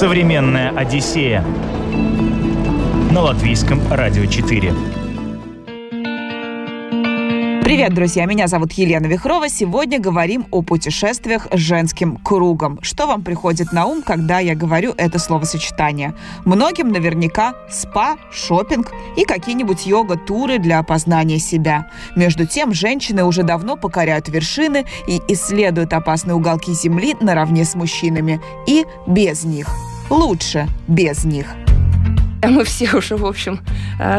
Современная Одиссея на Латвийском радио 4. Привет, друзья! Меня зовут Елена Вихрова. Сегодня говорим о путешествиях с женским кругом. Что вам приходит на ум, когда я говорю это словосочетание? Многим наверняка спа, шопинг и какие-нибудь йога-туры для опознания себя. Между тем, женщины уже давно покоряют вершины и исследуют опасные уголки Земли наравне с мужчинами. И без них. Лучше без них. Мы все уже, в общем,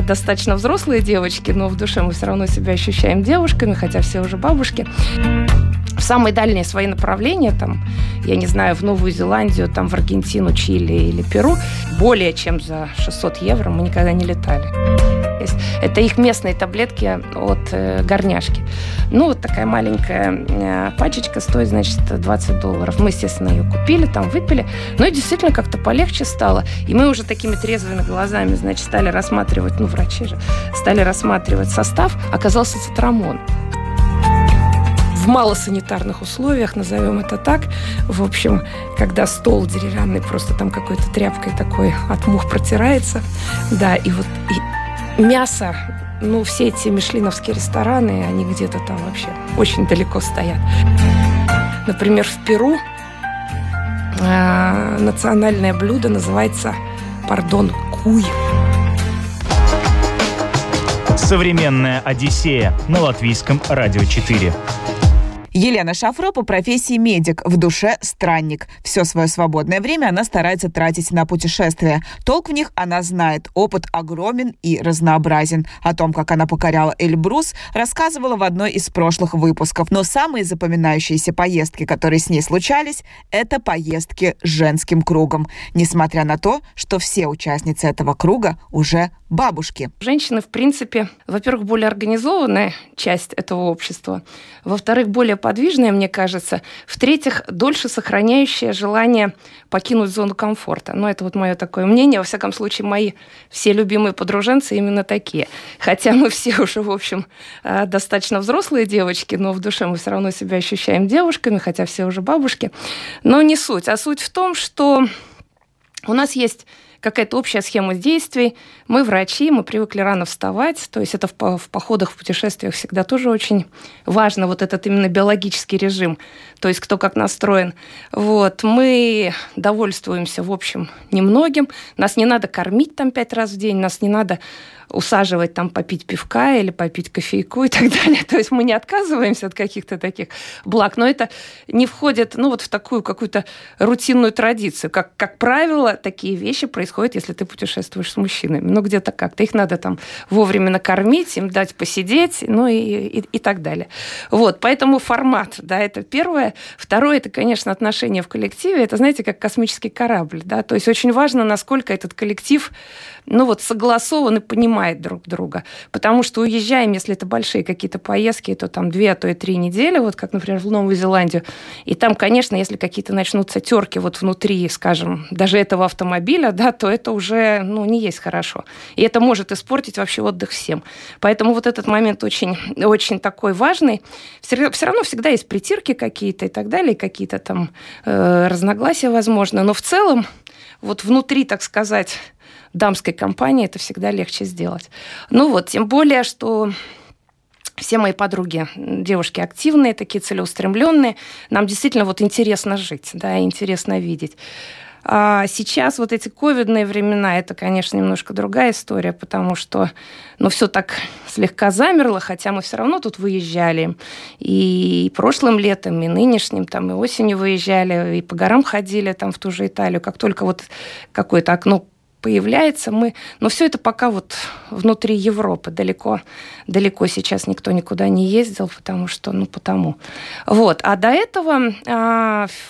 достаточно взрослые девочки, но в душе мы все равно себя ощущаем девушками, хотя все уже бабушки. В самые дальние свои направления, там, я не знаю, в Новую Зеландию, там, в Аргентину, Чили или Перу, более чем за 600 евро мы никогда не летали. Это их местные таблетки от горняшки. Ну, вот такая маленькая пачечка стоит, значит, $20. Мы, естественно, ее купили, там выпили. Ну, и действительно как-то полегче стало. И мы уже такими трезвыми глазами, значит, стали рассматривать, ну, врачи же, стали рассматривать состав. Оказался цитрамон. В малосанитарных условиях, назовем это так. В общем, когда стол деревянный просто там какой-то тряпкой такой от мух протирается. Да, и вот... Мясо, ну, все эти мишленовские рестораны, они где-то там вообще очень далеко стоят. Например, в Перу национальное блюдо называется, куй. Современная Одиссея на Латвийском радио 4. Елена Шафро по профессии медик, в душе странник. Все свое свободное время она старается тратить на путешествия. Толк в них она знает. Опыт огромен и разнообразен. О том, как она покоряла Эльбрус, рассказывала в одной из прошлых выпусков. Но самые запоминающиеся поездки, которые с ней случались, это поездки с женским кругом. Несмотря на то, что все участницы этого круга уже бабушки. Женщины, в принципе, во-первых, более организованная часть этого общества. Во-вторых, более подвижная, мне кажется. В-третьих, дольше сохраняющая желание покинуть зону комфорта. Но это вот мое такое мнение. Во всяком случае, мои все любимые подруженцы именно такие. Хотя мы все уже, в общем, достаточно взрослые девочки, но в душе мы все равно себя ощущаем девушками, хотя все уже бабушки. Но не суть. А суть в том, что у нас есть... какая-то общая схема действий. Мы врачи, мы привыкли рано вставать. То есть это в походах, в путешествиях всегда тоже очень важно, вот этот именно биологический режим, то есть кто как настроен. Вот. Мы довольствуемся, в общем, немногим. Нас не надо кормить там 5 раз в день, нас не надо усаживать там попить пивка или попить кофейку и так далее. То есть мы не отказываемся от каких-то таких благ, но это не входит, ну, вот в такую какую-то рутинную традицию. Как правило, такие вещи происходят, если ты путешествуешь с мужчинами. Ну, где-то как-то. Их надо там вовремя накормить, им дать посидеть, ну, и так далее. Вот, поэтому формат, да, это первое. Второе, это, конечно, отношения в коллективе. Это, знаете, как космический корабль, да. То есть очень важно, насколько этот коллектив, ну, вот согласован и понимает друг друга. Потому что уезжаем, если это большие какие-то поездки, то там 2, а то и 3 недели, вот как, например, в Новую Зеландию. И там, конечно, если какие-то начнутся терки вот внутри, скажем, даже этого автомобиля, да, то это уже, ну, не есть хорошо. И это может испортить вообще отдых всем. Поэтому вот этот момент очень, очень такой важный. Все равно всегда есть притирки какие-то и так далее, какие-то там разногласия, возможно. Но в целом вот внутри, так сказать, дамской компании это всегда легче сделать. Ну вот, тем более, что все мои подруги, девушки активные, такие целеустремленные, нам действительно вот интересно жить, да, интересно видеть. А сейчас вот эти ковидные времена, это, конечно, немножко другая история, потому что, ну, все так слегка замерло, хотя мы все равно тут выезжали. И прошлым летом, и нынешним, там, и осенью выезжали, и по горам ходили, там, в ту же Италию. Как только вот какое-то окно появляется, мы... Но все это пока вот внутри Европы. Далеко, далеко сейчас никто никуда не ездил, потому что, ну, потому. Вот. А до этого,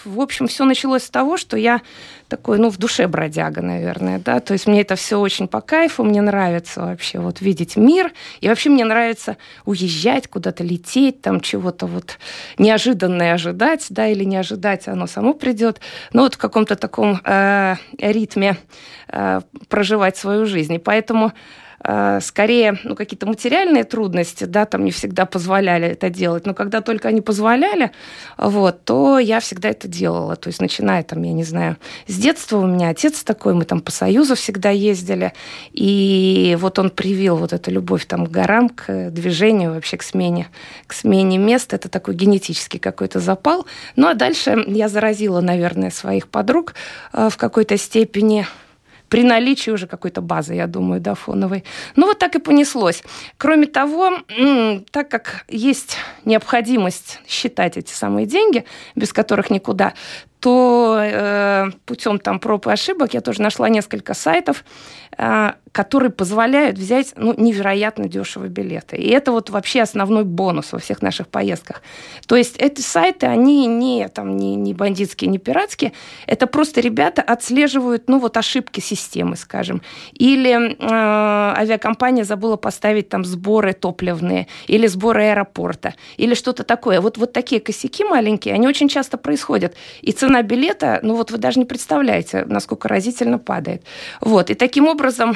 в общем, все началось с того, что я такой, ну, в душе бродяга, наверное, да, то есть мне это все очень по кайфу, мне нравится вообще вот видеть мир, и вообще мне нравится уезжать куда-то, лететь, там чего-то вот неожиданное ожидать, да, или не ожидать, оно само придет, ну, вот в каком-то таком ритме проживать свою жизнь, и поэтому... скорее, ну, какие-то материальные трудности, да, там не всегда позволяли это делать, но когда только они позволяли, вот, то я всегда это делала. То есть, начиная там, я не знаю, с детства у меня отец такой, мы там по Союзу всегда ездили, и вот он привил вот эту любовь там к горам, к движению, вообще к смене мест. Это такой генетический какой-то запал. Ну, а дальше я заразила, наверное, своих подруг в какой-то степени, при наличии уже какой-то базы, я думаю, да, фоновой. Ну, вот так и понеслось. Кроме того, так как есть необходимость считать эти самые деньги, без которых никуда, то путем там проб и ошибок я тоже нашла несколько сайтов, которые позволяют взять, ну, невероятно дешевые билеты. И это вот вообще основной бонус во всех наших поездках. То есть эти сайты, они не бандитские, не пиратские. Это просто ребята отслеживают, ну, вот ошибки системы, скажем. Или авиакомпания забыла поставить там сборы топливные, или сборы аэропорта, или что-то такое. Вот такие косяки маленькие, они очень часто происходят. И цена билета, ну вот вы даже не представляете, насколько разительно падает. Вот. И таким образом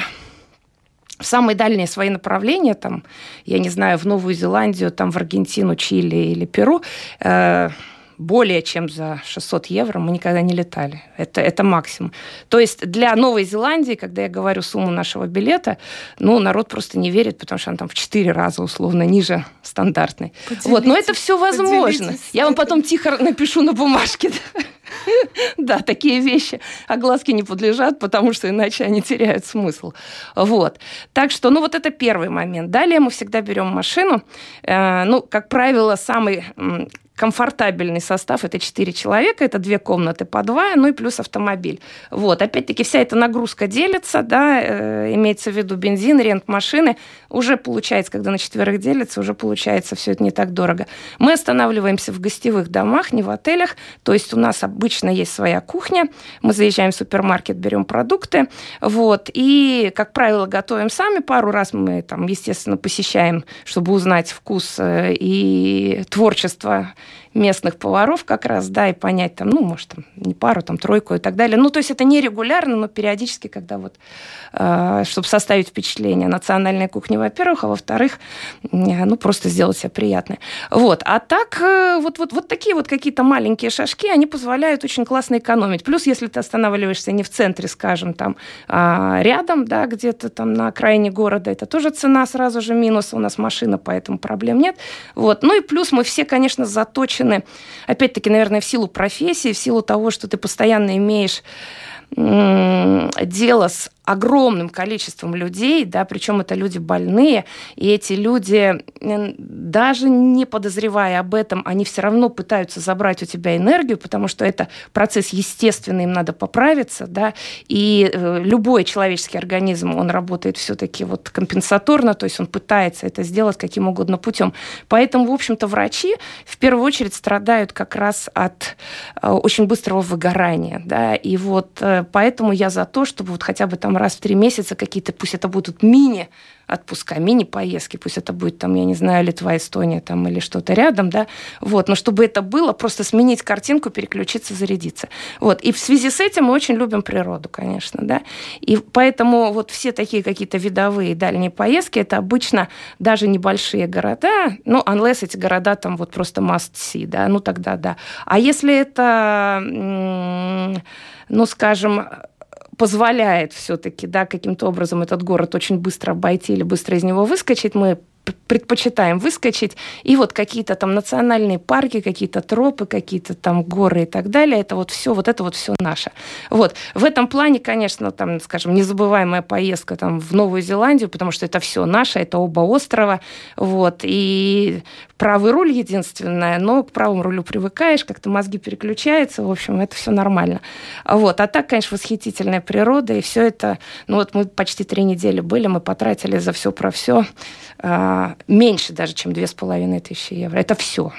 в самые дальние свои направления, там, я не знаю, в Новую Зеландию, там, в Аргентину, Чили или Перу, более чем за 600 евро мы никогда не летали. Это максимум. То есть для Новой Зеландии, когда я говорю сумму нашего билета, ну, народ просто не верит, потому что она там в 4 раза условно ниже стандартной. Вот. Но это все возможно. Поделитесь. Я вам потом тихо напишу на бумажке. Да, такие вещи огласке не подлежат, потому что иначе они теряют смысл. Вот. Так что, ну, вот это первый момент. Далее мы всегда берем машину. Ну, как правило, самый комфортабельный состав – это 4 человека, это 2 комнаты по 2, ну и плюс автомобиль. Вот. Опять-таки вся эта нагрузка делится, да, имеется в виду бензин, рент машины. Уже получается, когда на четверых делится, уже получается все это не так дорого. Мы останавливаемся в гостевых домах, не в отелях, то есть у нас обычно есть своя кухня, мы заезжаем в супермаркет, берем продукты, вот, и, как правило, готовим сами. Пару раз мы там, естественно, посещаем, чтобы узнать вкус и творчество местных поваров как раз, да, и понять там, ну, может, там, не пару, там, тройку и так далее. Ну, то есть это не регулярно, но периодически, когда вот, чтобы составить впечатление национальной кухни, во-первых, а во-вторых, ну, просто сделать себе приятное. Вот. А так, вот такие вот какие-то маленькие шажки, они позволяют очень классно экономить. Плюс, если ты останавливаешься не в центре, скажем, там, а рядом, да, где-то там на окраине города, это тоже цена сразу же минус. У нас машина, поэтому проблем нет. Вот. Ну, и плюс мы все, конечно, заточены, опять-таки, наверное, в силу профессии, в силу того, что ты постоянно имеешь дело с огромным количеством людей, да, причем это люди больные, и эти люди, даже не подозревая об этом, они все равно пытаются забрать у тебя энергию, потому что это процесс естественный, им надо поправиться, да, и любой человеческий организм, он работает все-таки вот компенсаторно, то есть он пытается это сделать каким угодно путем. Поэтому, в общем-то, врачи в первую очередь страдают как раз от очень быстрого выгорания, да, и вот поэтому я за то, чтобы вот хотя бы там раз в 3 месяца какие-то, пусть это будут мини-отпуска, мини-поездки, пусть это будет, там, я не знаю, Литва, Эстония там, или что-то рядом, да, вот, но чтобы это было, просто сменить картинку, переключиться, зарядиться. Вот, и в связи с этим мы очень любим природу, конечно, да, и поэтому вот все такие какие-то видовые дальние поездки, это обычно даже небольшие города, ну, unless эти города там вот просто must-see, да, ну, тогда да. А если это, ну, скажем, позволяет все-таки, да, каким-то образом этот город очень быстро обойти или быстро из него выскочить, мы предпочитаем выскочить. И вот какие-то там национальные парки, какие-то тропы, какие-то там горы и так далее. Это вот все, вот это вот все наше. Вот. В этом плане, конечно, там, скажем, незабываемая поездка там, в Новую Зеландию, потому что это все наше, это оба острова. Вот. И правый руль единственное, но к правому рулю привыкаешь, как-то мозги переключаются, в общем, это все нормально. Вот. А так, конечно, восхитительная природа, и все это, ну вот мы почти 3 недели были, мы потратили за все про все меньше даже, чем 2500 евро. Это все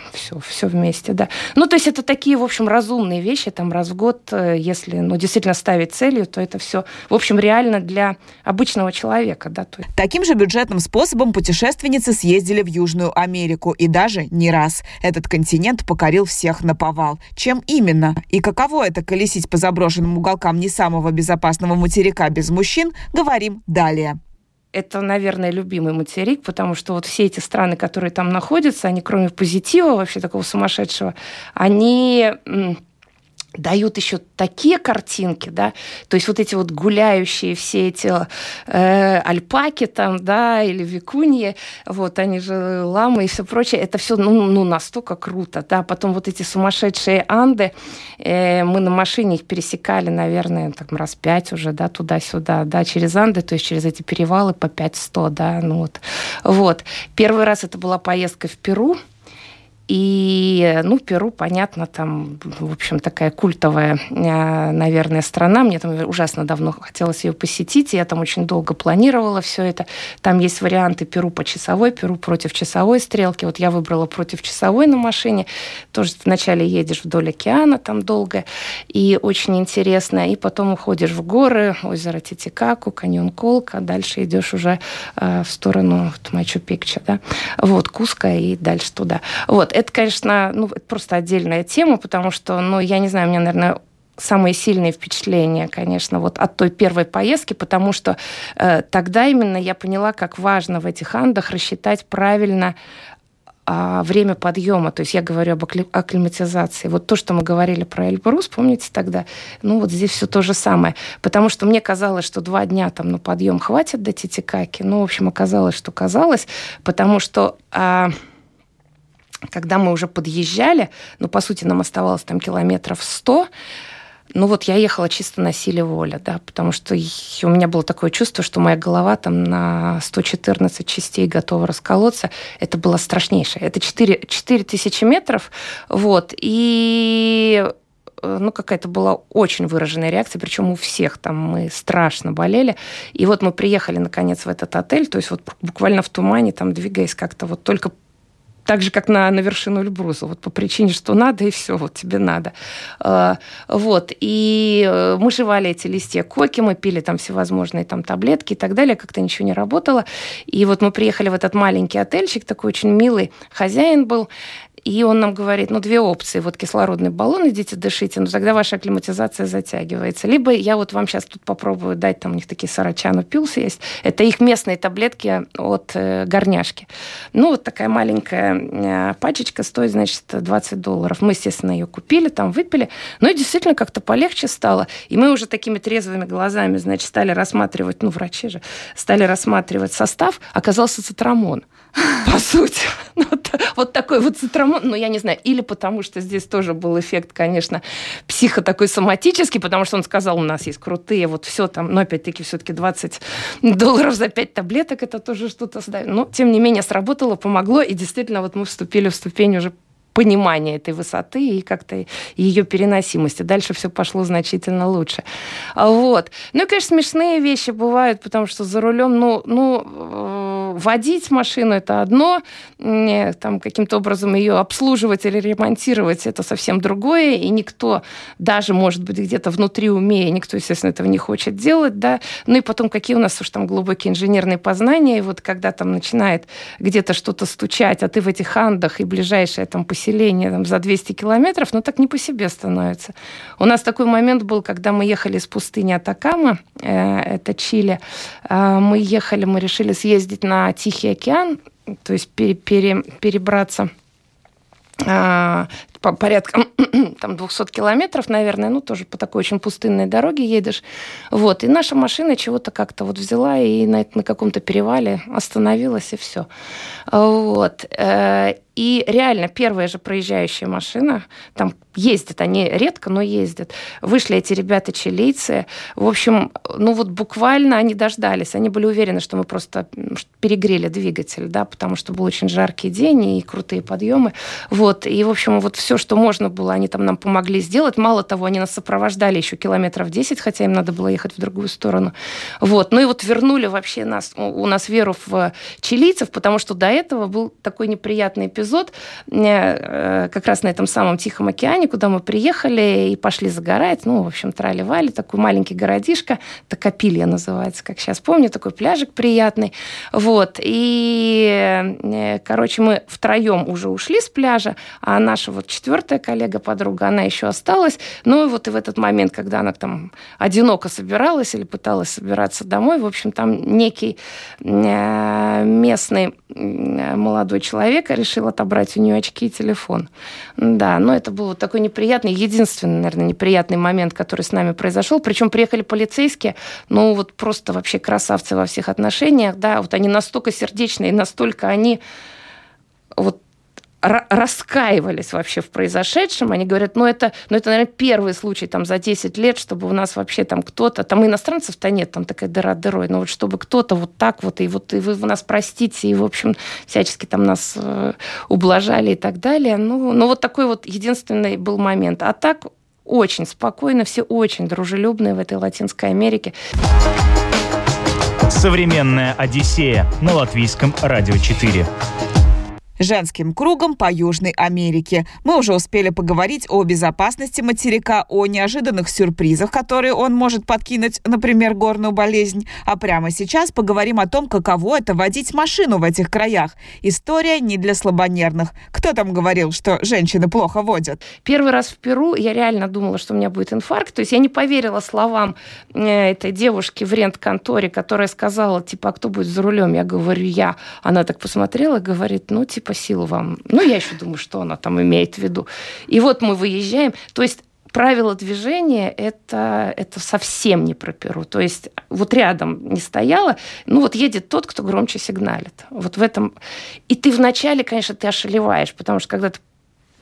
вместе, да. Ну, то есть это такие, в общем, разумные вещи, там, раз в год, если, ну, действительно ставить целью, то это все, в общем, реально для обычного человека, да. Таким же бюджетным способом путешественницы съездили в Южную Америку, и даже не раз. Этот континент покорил всех наповал. Чем именно? И каково это колесить по заброшенным уголкам не самого безопасного материка без мужчин, говорим далее. это, наверное, любимый материк, потому что вот все эти страны, которые там находятся, они, кроме позитива вообще такого сумасшедшего, они дают еще такие картинки, да, то есть вот эти вот гуляющие все эти альпаки там, да, или викуньи, вот, они же ламы и все прочее, это все, ну, настолько круто, да, потом вот эти сумасшедшие Анды, мы на машине их пересекали, наверное, там раз 5 уже, да, туда-сюда, да, через Анды, то есть через эти перевалы по 500, да, ну вот. Первый раз это была поездка в Перу, и, ну, Перу, понятно, там, в общем, такая культовая, наверное, страна. Мне там ужасно давно хотелось ее посетить, и я там очень долго планировала все это. Там есть варианты Перу по часовой, Перу против часовой стрелки. Вот я выбрала против часовой на машине. Тоже вначале едешь вдоль океана, там долго, и очень интересно. И потом уходишь в горы, озеро Титикаку, каньон Колка, дальше идешь уже в сторону Мачу-Пикчу, да, вот, Куско и дальше туда. Вот. Это, конечно, ну, просто отдельная тема, потому что, ну, я не знаю, у меня, наверное, самые сильные впечатления, конечно, вот от той первой поездки, потому что тогда именно я поняла, как важно в этих Андах рассчитать правильно время подъема, то есть я говорю об акклиматизации. Вот то, что мы говорили про Эльбрус, помните тогда? Ну вот здесь все то же самое. Потому что мне казалось, что 2 дня там на подъем хватит до Титикаки. Ну, в общем, оказалось, что казалось, потому что когда мы уже подъезжали, ну, по сути, нам оставалось там километров 100, ну, вот я ехала чисто на силе воли, да, потому что у меня было такое чувство, что моя голова там на 114 частей готова расколоться. Это было страшнейшее. Это 4000 метров, вот, и, ну, какая-то была очень выраженная реакция, причем у всех там мы страшно болели. И вот мы приехали, наконец, в этот отель, то есть вот буквально в тумане, там, двигаясь как-то вот только так же, как на вершину Эльбруса. Вот по причине, что надо, и все, вот тебе надо. Вот. И мы жевали эти листья коки, мы пили там всевозможные там таблетки и так далее, как-то ничего не работало. И вот мы приехали в этот маленький отельчик, такой очень милый хозяин был, и он нам говорит, ну, 2 опции. Вот кислородный баллон, идите дышите, но тогда ваша акклиматизация затягивается. Либо я вот вам сейчас тут попробую дать, там у них такие сарачану пилс есть. Это их местные таблетки от горняшки. Ну, вот такая маленькая пачечка стоит, значит, $20. Мы, естественно, ее купили, там выпили. Ну, и действительно как-то полегче стало. И мы уже такими трезвыми глазами, значит, стали рассматривать, ну, врачи же, стали рассматривать состав. Оказался цитрамон, по сути. Вот такой вот цитрамон. Ну, я не знаю, или потому что здесь тоже был эффект, конечно, психо такой соматический, потому что он сказал, у нас есть крутые, вот все там, но опять-таки все-таки $20 за 5 таблеток, это тоже что-то, но тем не менее сработало, помогло, и действительно вот мы вступили в ступень уже понимания этой высоты и как-то ее переносимости. Дальше все пошло значительно лучше. Вот. Ну и, конечно, смешные вещи бывают, потому что за рулем, водить машину – это одно, там, каким-то образом ее обслуживать или ремонтировать – это совсем другое, и никто, даже, может быть, где-то внутри умея, никто, естественно, этого не хочет делать, да, ну и потом, какие у нас уж там глубокие инженерные познания, и вот когда там начинает где-то что-то стучать, а ты в этих Андах и ближайшее там поселение там, за 200 километров, ну так не по себе становится. У нас такой момент был, когда мы ехали из пустыни Атакама, это Чили, мы решили съездить на Тихий океан, то есть перебраться порядка там 200 километров, наверное, ну, тоже по такой очень пустынной дороге едешь. Вот. И наша машина чего-то как-то вот взяла и на каком-то перевале остановилась, и все. Вот. И реально первая же проезжающая машина, там ездят они редко, но ездят. Вышли эти ребята-чилийцы. В общем, ну вот буквально они дождались. Они были уверены, что мы просто перегрели двигатель, да, потому что был очень жаркий день и крутые подъемы. Вот. И, в общем, вот все, что можно было, они там нам помогли сделать. Мало того, они нас сопровождали еще километров 10, хотя им надо было ехать в другую сторону. Вот. Ну и вот вернули вообще у нас веру в чилийцев, потому что до этого был такой неприятный эпизод. эпизод как раз на этом самом Тихом океане, куда мы приехали и пошли загорать. Ну, в общем, трали-вали, такой маленький городишко, Токопилья называется, как сейчас помню, такой пляжик приятный. Вот. И, короче, мы втроем уже ушли с пляжа, а наша вот четвертая коллега, подруга, она еще осталась. Ну, вот и в этот момент, когда она там одиноко собиралась или пыталась собираться домой, в общем, там некий местный молодой человек решил отобрать у нее очки и телефон. Да, но это был вот такой неприятный, единственный, наверное, неприятный момент, который с нами произошел. Причем приехали полицейские, ну вот просто вообще красавцы во всех отношениях, да, вот они настолько сердечные, настолько они вот раскаивались вообще в произошедшем. Они говорят, ну это, наверное, первый случай там, за 10 лет, чтобы у нас вообще там кто-то... Там иностранцев-то нет, там такая дыра дырой. Но вот чтобы кто-то вот так вот, и вы нас простите, и, в общем, всячески там нас ублажали и так далее. Ну, вот такой вот единственный был момент. А так очень спокойно, все очень дружелюбные в этой Латинской Америке. Современная Одиссея на Латвийском радио 4. Женским кругом по Южной Америке. Мы уже успели поговорить о безопасности материка, о неожиданных сюрпризах, которые он может подкинуть, например, горную болезнь. А прямо сейчас поговорим о том, каково это водить машину в этих краях. История не для слабонервных. Кто там говорил, что женщины плохо водят? Первый раз в Перу я реально думала, что у меня будет инфаркт. То есть я не поверила словам этой девушки в рент-конторе, которая сказала, типа, а кто будет за рулем? Я говорю, я. Она так посмотрела, говорит, ну, типа, по силу вам. Ну, я еще думаю, что она там имеет в виду. И вот мы выезжаем. То есть правила движения это совсем не про Перу. То есть вот рядом не стояла, ну вот едет тот, кто громче сигналит. Вот в этом... И ты вначале, конечно, ты ошалеваешь, потому что когда ты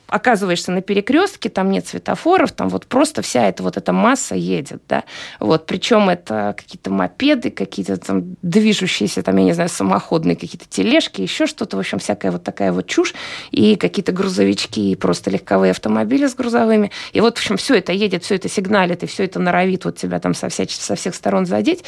оказываешься на перекрестке, там нет светофоров, там вот просто вся эта масса едет, да, вот, причем это какие-то мопеды, какие-то там движущиеся, там, я не знаю, самоходные какие-то тележки, еще что-то, в общем, всякая вот такая вот чушь, и какие-то грузовички, и просто легковые автомобили с грузовыми, и вот, в общем, все это едет, все это сигналит, и все это норовит вот тебя там со всех сторон задеть,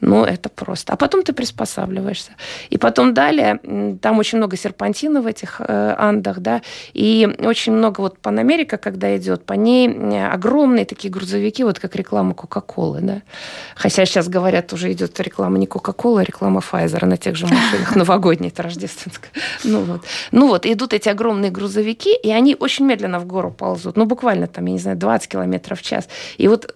ну, это просто. А потом ты приспосабливаешься. И потом далее, там очень много серпантина в этих Андах, да, и очень много вот Панамерика, когда идет, по ней огромные такие грузовики, вот как реклама Кока-Колы, да. Хотя сейчас говорят, уже идет реклама не Кока-Колы, а реклама Файзера на тех же машинах новогодней, это рождественская. Ну вот, идут эти огромные грузовики, и они очень медленно в гору ползут, ну буквально там, я не знаю, 20 километров в час. И вот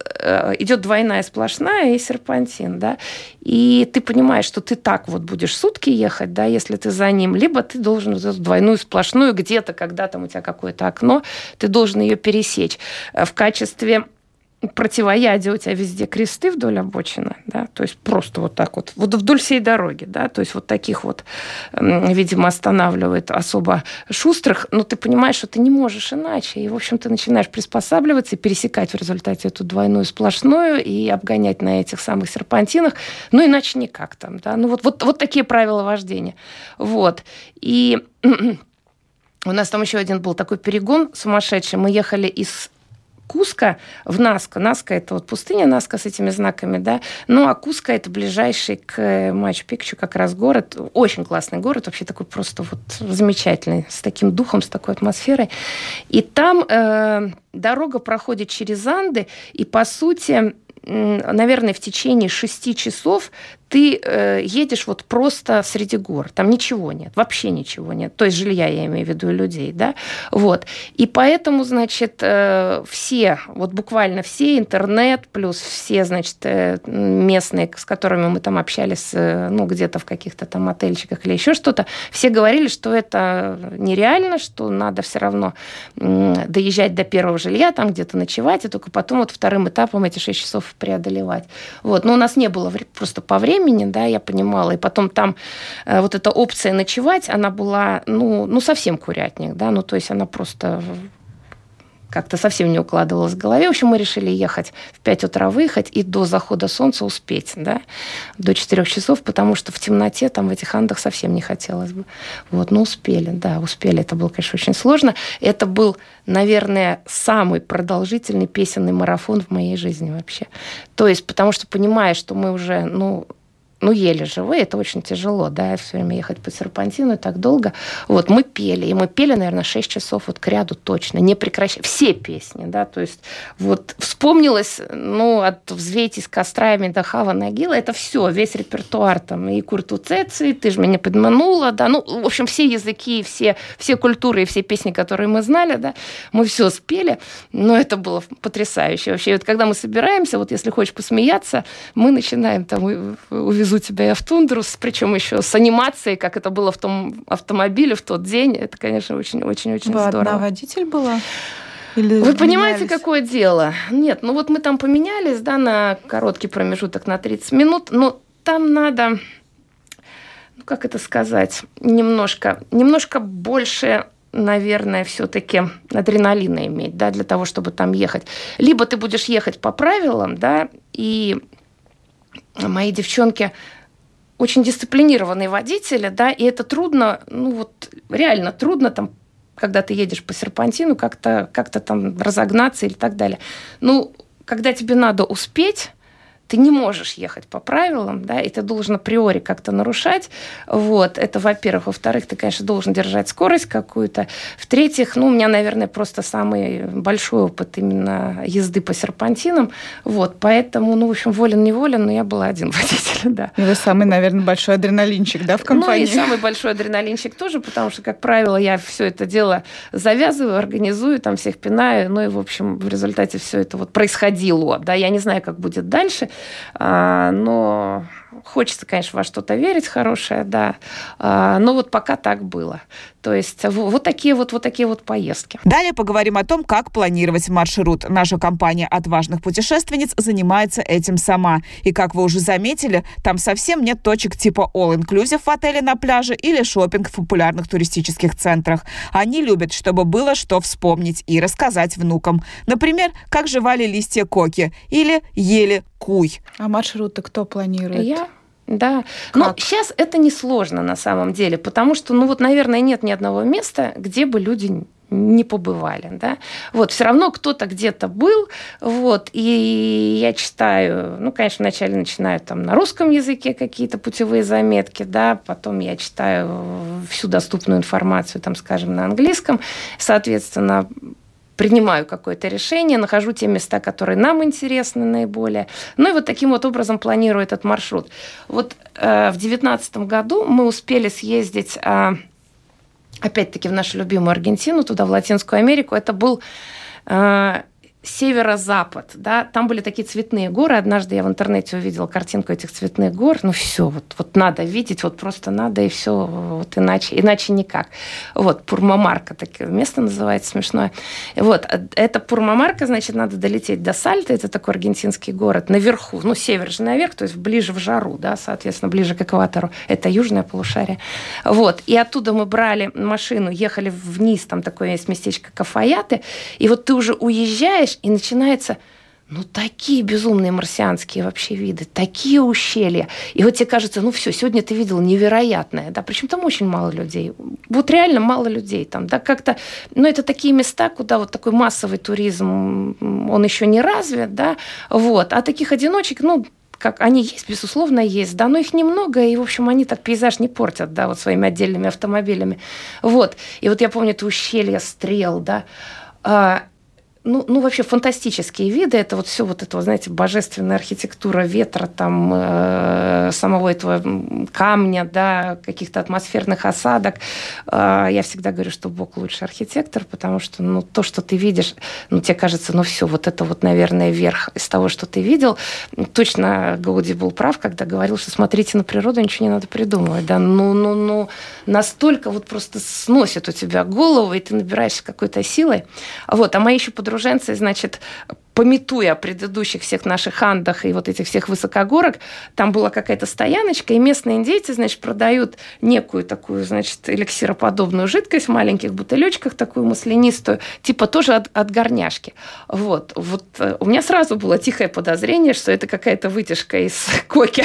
идет двойная сплошная и серпантин, да. И ты понимаешь, что ты так вот будешь сутки ехать, да, если ты за ним, либо ты должен вот эту двойную сплошную где-то, когда там у тебя какой-то это окно, ты должен ее пересечь. В качестве противоядия у тебя везде кресты вдоль обочины, да, то есть просто вот так вот, вот вдоль всей дороги, да, то есть вот таких вот, видимо, останавливает особо шустрых, но ты понимаешь, что ты не можешь иначе, и, в общем, ты начинаешь приспосабливаться и пересекать в результате эту двойную сплошную и обгонять на этих самых серпантинах, ну, иначе никак там, да, ну, вот такие правила вождения, вот, и... У нас там еще один был такой перегон сумасшедший. Мы ехали из Куско в Наска. Наска – это вот пустыня Наска с этими знаками, да. Ну, а Куско – это ближайший к Мачу-Пикчу как раз город. Очень классный город, вообще такой просто вот замечательный, с таким духом, с такой атмосферой. И там дорога проходит через Анды, и, по сути, наверное, в течение 6 часов ты едешь вот просто среди гор. Там ничего нет, вообще ничего нет. То есть жилья, я имею в виду, и людей, да? Вот. И поэтому, значит, все, вот буквально все, интернет, плюс все, значит, местные, с которыми мы там общались, ну, где-то в каких-то там отельчиках или еще что-то, все говорили, что это нереально, что надо все равно доезжать до первого жилья, там где-то ночевать, и только потом вот вторым этапом эти 6 часов преодолевать. Вот. Но у нас не было просто по времени, да, я понимала. И потом там вот эта опция ночевать, она была, ну совсем курятник, да, ну, то есть она просто как-то совсем не укладывалась в голове. В общем, мы решили ехать в 5 утра выехать и до захода солнца успеть, да, до 4 часов, потому что в темноте там в этих Андах совсем не хотелось бы. Вот, но успели, да, успели. Это было, конечно, очень сложно. Это был, наверное, самый продолжительный песенный марафон в моей жизни вообще. То есть, потому что понимая, что мы уже, ну, ну, еле живы, это очень тяжело, да, все время ехать по серпантину и так долго. Вот, мы пели, и мы пели, наверное, 6 часов вот к ряду точно, не прекращая, все песни, да, то есть вот вспомнилось, ну, от «Взвейтесь кострами» до «Хава Нагила», это все, весь репертуар там, и «Куртуцеци», «Ты же меня подманула», да, ну, в общем, все языки, все культуры и все песни, которые мы знали, да, мы все спели, но это было потрясающе вообще. И вот когда мы собираемся, вот если хочешь посмеяться, мы начинаем там «Увезу тебя я в тундру», причем еще с анимацией, как это было в том автомобиле в тот день. Это, конечно, очень-очень-очень здорово. Вы одна водитель была? Или вы понимаете, какое дело? Нет, ну вот мы там поменялись, да, на короткий промежуток, на 30 минут, но там надо, ну как это сказать, немножко больше, наверное, все-таки адреналина иметь, да, для того, чтобы там ехать. Либо ты будешь ехать по правилам, да, и мои девчонки очень дисциплинированные водители, да, и это трудно, ну вот реально трудно там, когда ты едешь по серпантину, как-то там разогнаться или так далее. Ну, когда тебе надо успеть, ты не можешь ехать по правилам, да, и ты должен априори как-то нарушать. Вот, это, во-первых. Во-вторых, ты, конечно, должен держать скорость какую-то. В-третьих, ну, у меня, наверное, просто самый большой опыт именно езды по серпантинам. Вот, поэтому, ну, в общем, волен-неволен, но я была один водитель, да. И вы самый, наверное, большой адреналинчик, да, в компании? Ну, и самый большой адреналинчик тоже, потому что, как правило, я все это дело завязываю, организую, там всех пинаю, ну, и, в общем, в результате все это вот происходило, да. Я не знаю, как будет дальше, но хочется, конечно, во что-то верить хорошее, да. Но вот пока так было. То есть вот такие вот поездки. Далее поговорим о том, как планировать маршрут. Наша компания отважных путешественниц занимается этим сама. И, как вы уже заметили, там совсем нет точек типа all-inclusive в отеле на пляже или шопинг в популярных туристических центрах. Они любят, чтобы было что вспомнить и рассказать внукам. Например, как жевали листья коки или ели куй. А маршруты кто планирует? Я. Да, как? Но сейчас это несложно на самом деле, потому что, ну вот, наверное, нет ни одного места, где бы люди не побывали, да. Вот, все равно кто-то где-то был, вот, и я читаю, ну, конечно, вначале начинаю там на русском языке какие-то путевые заметки, да, потом я читаю всю доступную информацию, там, скажем, на английском, соответственно, принимаю какое-то решение, нахожу те места, которые нам интересны наиболее. Ну и вот таким вот образом планирую этот маршрут. Вот в 2019 году мы успели съездить, опять-таки, в нашу любимую Аргентину, туда, в Латинскую Америку. Это был северо-запад, да, там были такие цветные горы. Однажды я в интернете увидела картинку этих цветных гор. Ну все, вот надо видеть, вот просто надо, и все, вот иначе никак. Вот, Пурмамарка, такое место называется смешное. Вот, это Пурмамарка, значит, надо долететь до Сальта, это такой аргентинский город, наверху, ну, север же наверх, то есть ближе в жару, да, соответственно, ближе к экватору. Это южное полушарие. Вот, и оттуда мы брали машину, ехали вниз, там такое есть местечко Кафаяты, и вот ты уже уезжаешь, и начинается, ну, такие безумные марсианские вообще виды, такие ущелья. И вот тебе кажется, ну, все, сегодня ты видел невероятное, да, причем там очень мало людей. Вот реально мало людей там, да, как-то, ну, это такие места, куда вот такой массовый туризм, он еще не развит, да, вот. А таких одиночек, ну, как они есть, безусловно, есть, да, но их немного, и, в общем, они так пейзаж не портят, да, вот своими отдельными автомобилями. Вот. И вот я помню это ущелье Стрел, да, ну, вообще фантастические виды. Это вот все вот это, знаете, божественная архитектура ветра, там, самого этого камня, да, каких-то атмосферных осадок. Я всегда говорю, что Бог лучший архитектор, потому что, ну, то, что ты видишь, ну, тебе кажется, ну, все, вот это вот, наверное, верх из того, что ты видел. Точно Гауди был прав, когда говорил, что смотрите на природу, ничего не надо придумывать, да. Ну, настолько вот просто сносит у тебя голову, и ты набираешься какой-то силой. Вот, а мои еще подруженцы, значит, пометуя о предыдущих всех наших андах и вот этих всех высокогорок, там была какая-то стояночка, и местные индейцы, значит, продают некую такую, значит, эликсироподобную жидкость в маленьких бутылечках, такую маслянистую, типа тоже от горняшки. Вот. У меня сразу было тихое подозрение, что это какая-то вытяжка из коки,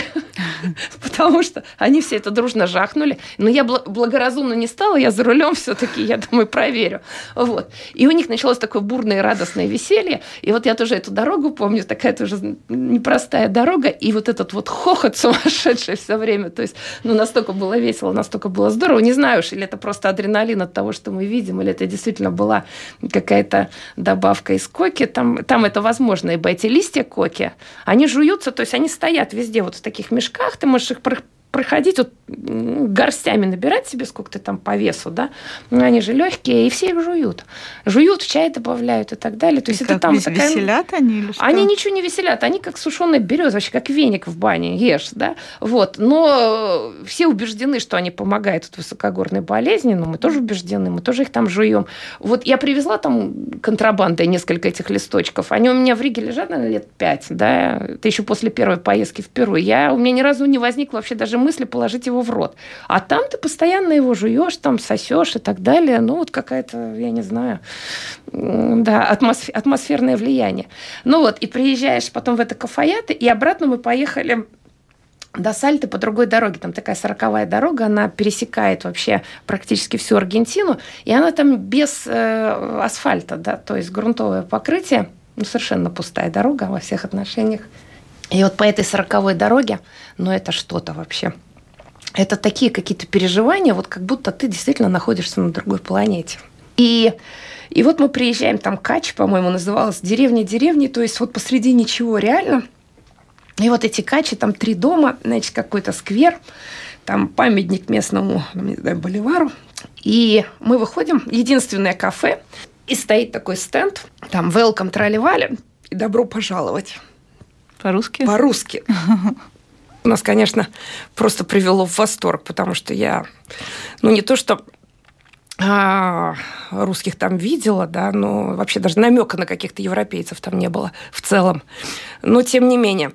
потому что они все это дружно жахнули. Но я благоразумно не стала, я за рулем все-таки, я думаю, проверю. Вот. И у них началось такое бурное радостное веселье, и вот я тоже тоже эту дорогу помню, такая тоже непростая дорога, и вот этот вот хохот сумасшедший все время, то есть, ну, настолько было весело, настолько было здорово, не знаю уж, или это просто адреналин от того, что мы видим, или это действительно была какая-то добавка из коки, там это возможно, ибо эти листья коки, они жуются, то есть они стоят везде вот в таких мешках, ты можешь их проходить, вот горстями набирать себе, сколько ты там по весу, да, но они же легкие, и все их жуют. Жуют, в чай добавляют и так далее. То есть это там такая... Веселят они или что? Они ничего не веселят, они как сушеная береза, вообще как веник в бане ешь, да, вот. Но все убеждены, что они помогают от высокогорной болезни, но мы тоже убеждены, мы тоже их там жуем. Вот я привезла там контрабандой несколько этих листочков, они у меня в Риге лежат, наверное, лет 5, да, это еще после первой поездки в Перу. У меня ни разу не возникло вообще даже мысли положить его в рот. А там ты постоянно его жуешь, там сосешь и так далее. Ну, вот какая-то, я не знаю, да, атмосферное влияние. Ну вот, и приезжаешь потом в это Кафаяты, и обратно мы поехали до Сальты по другой дороге. Там такая 40-я дорога, она пересекает вообще практически всю Аргентину, и она там без асфальта, да, то есть грунтовое покрытие, ну, совершенно пустая дорога во всех отношениях. И вот по этой 40-й дороге, ну, это что-то вообще. Это такие какие-то переживания, вот как будто ты действительно находишься на другой планете. И вот мы приезжаем, там Кач, по-моему, называлась, деревня, то есть вот посреди ничего реально. И вот эти Качи, там 3 дома, значит, какой-то сквер, там памятник местному, не знаю, боливару. И мы выходим, единственное кафе, и стоит такой стенд, там «Welcome, трали-вали» и «Добро пожаловать». По-русски? По-русски. Нас, конечно, просто привело в восторг, потому что я, ну, не то что русских там видела, да, но вообще даже намека на каких-то европейцев там не было в целом. Но тем не менее.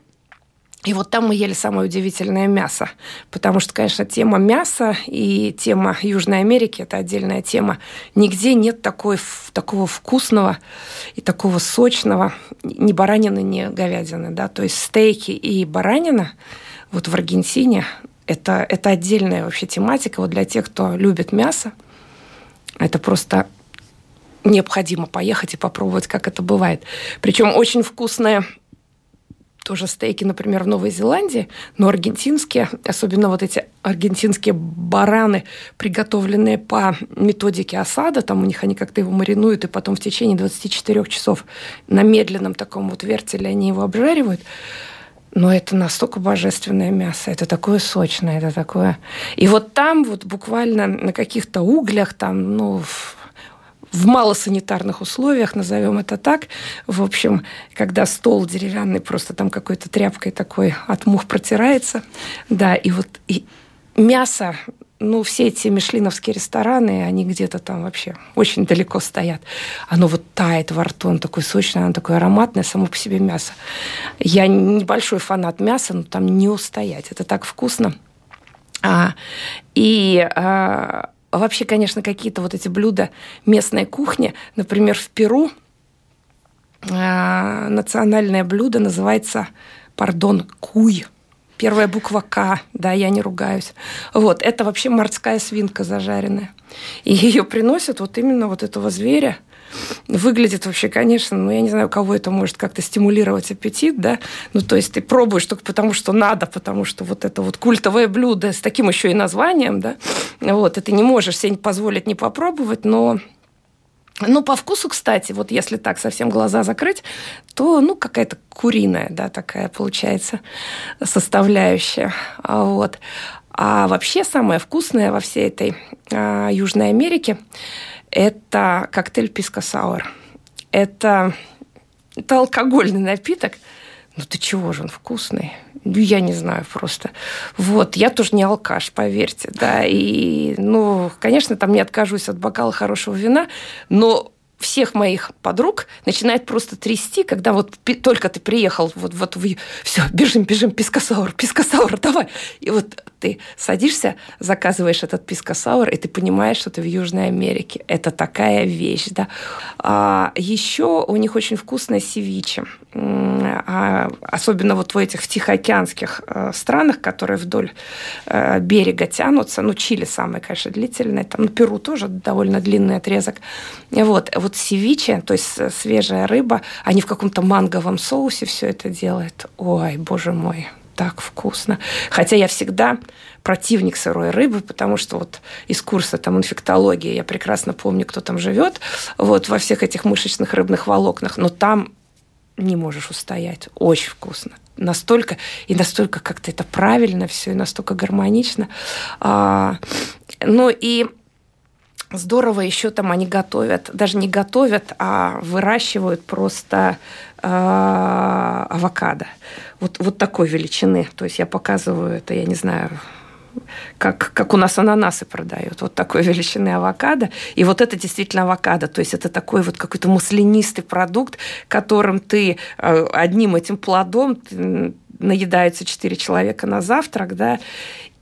И вот там мы ели самое удивительное мясо, потому что, конечно, тема мяса и тема Южной Америки – это отдельная тема. Нигде нет такого вкусного и такого сочного ни баранины, ни говядины. Да? То есть стейки и баранина вот в Аргентине – это отдельная вообще тематика. Вот для тех, кто любит мясо, это просто необходимо поехать и попробовать, как это бывает. Причем очень вкусное тоже стейки, например, в Новой Зеландии, но аргентинские, особенно вот эти аргентинские бараны, приготовленные по методике асада, там у них они как-то его маринуют, и потом в течение 24 часов на медленном таком вот вертеле они его обжаривают. Но это настолько божественное мясо, это такое сочное, это такое... И вот там вот буквально на каких-то углях, там, ну... в малосанитарных условиях, назовем это так. В общем, когда стол деревянный просто там какой-то тряпкой такой от мух протирается. Да, и вот и мясо, ну, все эти мишлиновские рестораны, они где-то там вообще очень далеко стоят. Оно вот тает во рту, оно такое сочное, оно такое ароматное, само по себе мясо. Я небольшой фанат мяса, но там не устоять. Это так вкусно. Вообще, конечно, какие-то вот эти блюда местной кухни. Например, в Перу национальное блюдо называется, куй. Первая буква «К», да, я не ругаюсь. Вот, это вообще морская свинка зажаренная. И ее приносят вот именно вот этого зверя. Выглядит вообще, конечно, ну, я не знаю, кого это может как-то стимулировать аппетит, да, ну, то есть ты пробуешь только потому, что надо, потому что вот это вот культовое блюдо с таким еще и названием, да, вот, и ты не можешь себе позволить не попробовать, но... Ну, по вкусу, кстати, вот если так совсем глаза закрыть, то, ну, какая-то куриная, да, такая получается составляющая, вот. А вообще самое вкусное во всей этой Южной Америке – это коктейль пискосауэр. Это алкогольный напиток. Ну, ты чего же он вкусный? Я не знаю просто. Вот, я тоже не алкаш, поверьте, да. И, ну, конечно, там не откажусь от бокала хорошего вина, но всех моих подруг начинает просто трясти, когда вот только ты приехал, вот вы, все, бежим, пискосауэр, давай. И вот ты садишься, заказываешь этот пискосауэр, и ты понимаешь, что ты в Южной Америке. Это такая вещь, да. Еще у них очень вкусное севичи. особенно вот в этих тихоокеанских странах, которые вдоль берега тянутся, ну, Чили самое, конечно, длительное, там, ну, Перу тоже довольно длинный отрезок. Вот севичи, то есть свежая рыба, они в каком-то манговом соусе все это делают. Ой, боже мой, так вкусно. Хотя я всегда противник сырой рыбы, потому что вот из курса там инфектологии я прекрасно помню, кто там живет, вот во всех этих мышечных рыбных волокнах, но там не можешь устоять. Очень вкусно. Настолько, и настолько как-то это правильно все, и настолько гармонично. Ну и здорово еще там они готовят, даже не готовят, а выращивают просто авокадо. Вот такой величины. То есть я показываю это, я не знаю, как у нас ананасы продают. Вот такой величины авокадо. И вот это действительно авокадо. То есть это такой вот какой-то маслянистый продукт, которым ты одним этим плодом наедаются 4 человека на завтрак, да,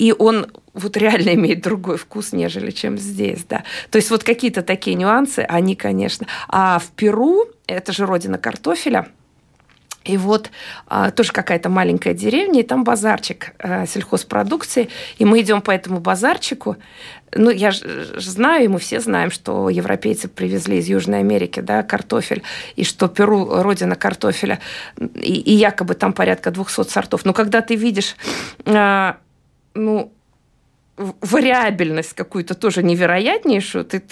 и он вот реально имеет другой вкус, нежели чем здесь, да. То есть вот какие-то такие нюансы, они, конечно. А в Перу, это же родина картофеля, и вот тоже какая-то маленькая деревня, и там базарчик сельхозпродукции, и мы идем по этому базарчику. Ну, я же знаю, и мы все знаем, что европейцы привезли из Южной Америки, да, картофель, и что Перу – родина картофеля, и якобы там порядка 200 сортов. Но когда ты видишь, вариабельность какую-то тоже невероятнейшую, ты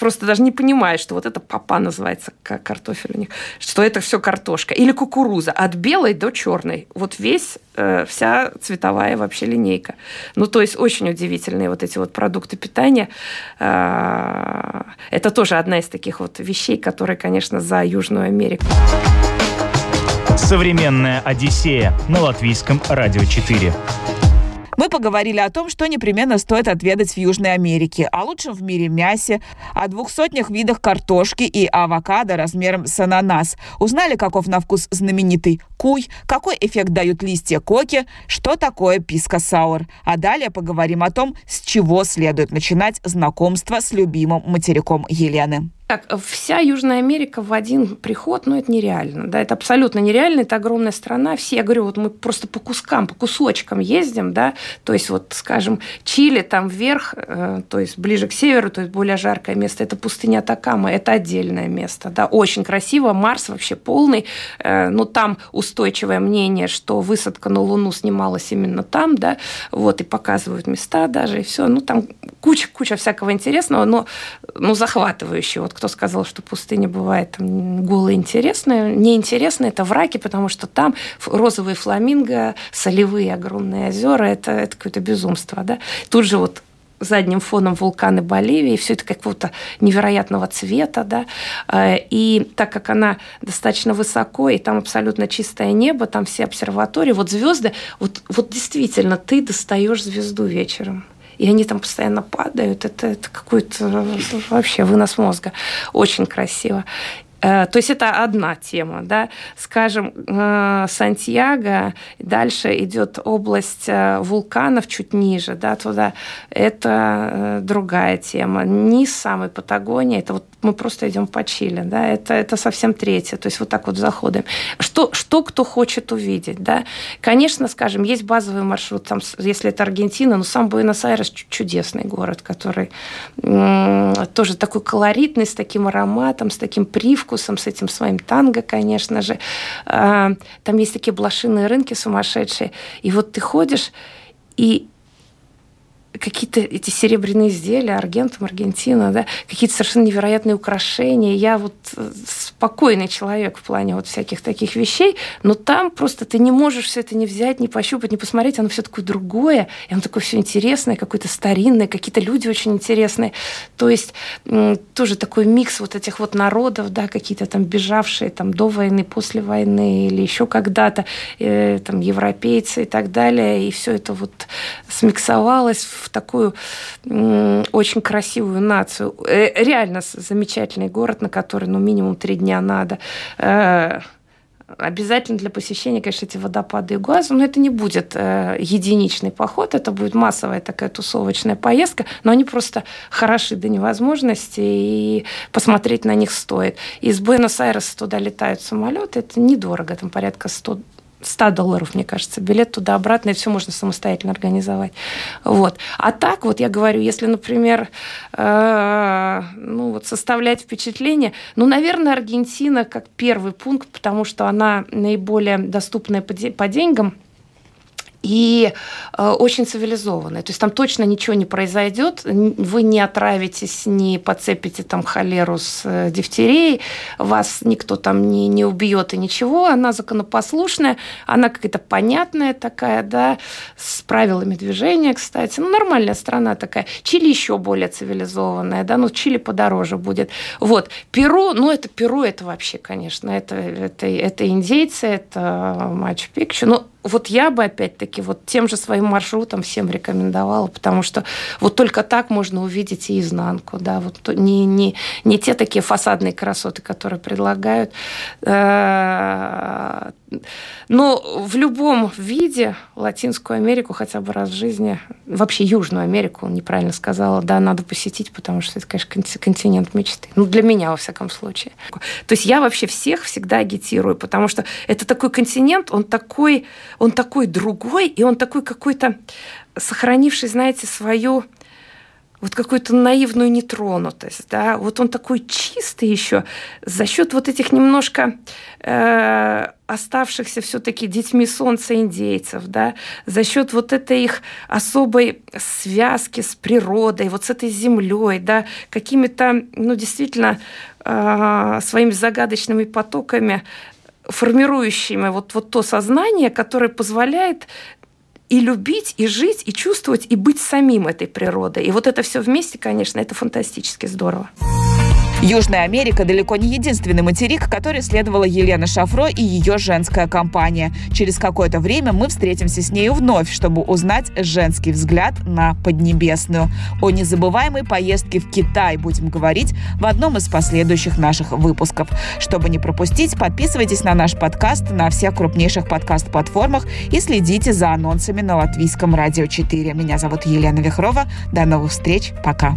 просто даже не понимаешь, что вот это папа называется картофель у них, что это все картошка. Или кукуруза, от белой до черной. Вот вся цветовая вообще линейка. Ну, то есть очень удивительные вот эти вот продукты питания. Это тоже одна из таких вот вещей, которые, конечно, за Южную Америку. Современная Одиссея на Латвийском радио 4. Мы поговорили о том, что непременно стоит отведать в Южной Америке, о лучшем в мире мясе, о 200 видах картошки и авокадо размером с ананас. Узнали, каков на вкус знаменитый куй, какой эффект дают листья коки, что такое пискосауэр. А далее поговорим о том, с чего следует начинать знакомство с любимым материком Елены. Так, вся Южная Америка в один приход, это нереально, да, это абсолютно нереально, это огромная страна, все, я говорю, вот мы просто по кусочкам ездим, да, то есть вот, скажем, Чили там вверх, то есть ближе к северу, то есть более жаркое место, это пустыня Атакама, это отдельное место, да, очень красиво, Марс вообще полный, но там устойчивое мнение, что высадка на Луну снималась именно там, да, вот, и показывают места даже, и все, там куча всякого интересного, но, захватывающего. Кто сказал, что пустыня бывает там голая интересная. Неинтересно это враки, потому что там розовые фламинго, солевые огромные озера, это какое-то безумство. Да? Тут же вот задним фоном вулканы Боливии, все это какого-то невероятного цвета, да, и так как она достаточно высоко, и там абсолютно чистое небо, там все обсерватории, вот звезды, вот действительно ты достаешь звезду вечером. И они там постоянно падают. Это какой-то вообще вынос мозга. Очень красиво. То есть это одна тема, да. Скажем, Сантьяго, дальше идет область вулканов чуть ниже, да, туда. Это другая тема. Низ самой Патагонии, это вот мы просто идем по Чили, да, это совсем третье, то есть вот так вот заходим. Что кто хочет увидеть, да. Конечно, скажем, есть базовый маршрут, там, если это Аргентина, но сам Буэнос-Айрес чудесный город, который тоже такой колоритный, с таким ароматом, с таким привкусом, с этим своим танго, конечно же. Там есть такие блошиные рынки сумасшедшие. И вот ты ходишь, и какие-то эти серебряные изделия, аргентум, Аргентина, да, какие-то совершенно невероятные украшения. Я вот спокойный человек в плане вот всяких таких вещей, но там просто ты не можешь все это не взять, не пощупать, не посмотреть, оно все такое другое, и оно такое все интересное, какое-то старинное, какие-то люди очень интересные. То есть тоже такой микс вот этих вот народов, да, какие-то там бежавшие там до войны, после войны или еще когда-то, там европейцы и так далее, и все это вот смиксовалось в такую очень красивую нацию. Реально замечательный город, на который, минимум 3 дня надо. Обязательно для посещения, конечно, эти водопады и гуазы, но это не будет единичный поход, это будет массовая такая тусовочная поездка, но они просто хороши до невозможности, и посмотреть на них стоит. Из Буэнос-Айреса туда летают самолеты, это недорого, там порядка $100, мне кажется, билет туда-обратно, и все можно самостоятельно организовать. Вот. А так, вот я говорю, если, например, составлять впечатление, наверное, Аргентина как первый пункт, потому что она наиболее доступная по деньгам и очень цивилизованная. То есть там точно ничего не произойдет, вы не отравитесь, не подцепите там холеру с дифтерией, вас никто там не убьет и ничего. Она законопослушная, она какая-то понятная такая, да, с правилами движения, кстати. Нормальная страна такая. Чили еще более цивилизованная, да, Чили подороже будет. Вот. Перу, это Перу, это вообще, конечно, это индейцы, это Мачу-Пикчу, вот я бы, опять-таки, тем же своим маршрутом всем рекомендовала, потому что только так можно увидеть и изнанку, да, не те такие фасадные красоты, которые предлагают. Но в любом виде Латинскую Америку хотя бы раз в жизни, вообще Южную Америку, неправильно сказала, да, надо посетить, потому что это, конечно, континент мечты. Для меня, во всяком случае. То есть я вообще всех всегда агитирую, потому что это такой континент, он такой другой, и он такой какой-то, сохранивший, знаете, свою какую-то наивную нетронутость, да, он такой чистый еще за счет этих немножко оставшихся все-таки детьми солнца индейцев, да, за счет этой их особой связки с природой, с этой землей, да, какими-то, действительно, своими загадочными потоками, формирующими то сознание, которое позволяет и любить, и жить, и чувствовать, и быть самим этой природой. И это все вместе, конечно, это фантастически здорово. Южная Америка далеко не единственный материк, который исследовала Елена Шафро и ее женская компания. Через какое-то время мы встретимся с нею вновь, чтобы узнать женский взгляд на Поднебесную. О незабываемой поездке в Китай будем говорить в одном из последующих наших выпусков. Чтобы не пропустить, подписывайтесь на наш подкаст на всех крупнейших подкаст-платформах и следите за анонсами на Латвийском радио 4. Меня зовут Елена Вихрова. До новых встреч. Пока.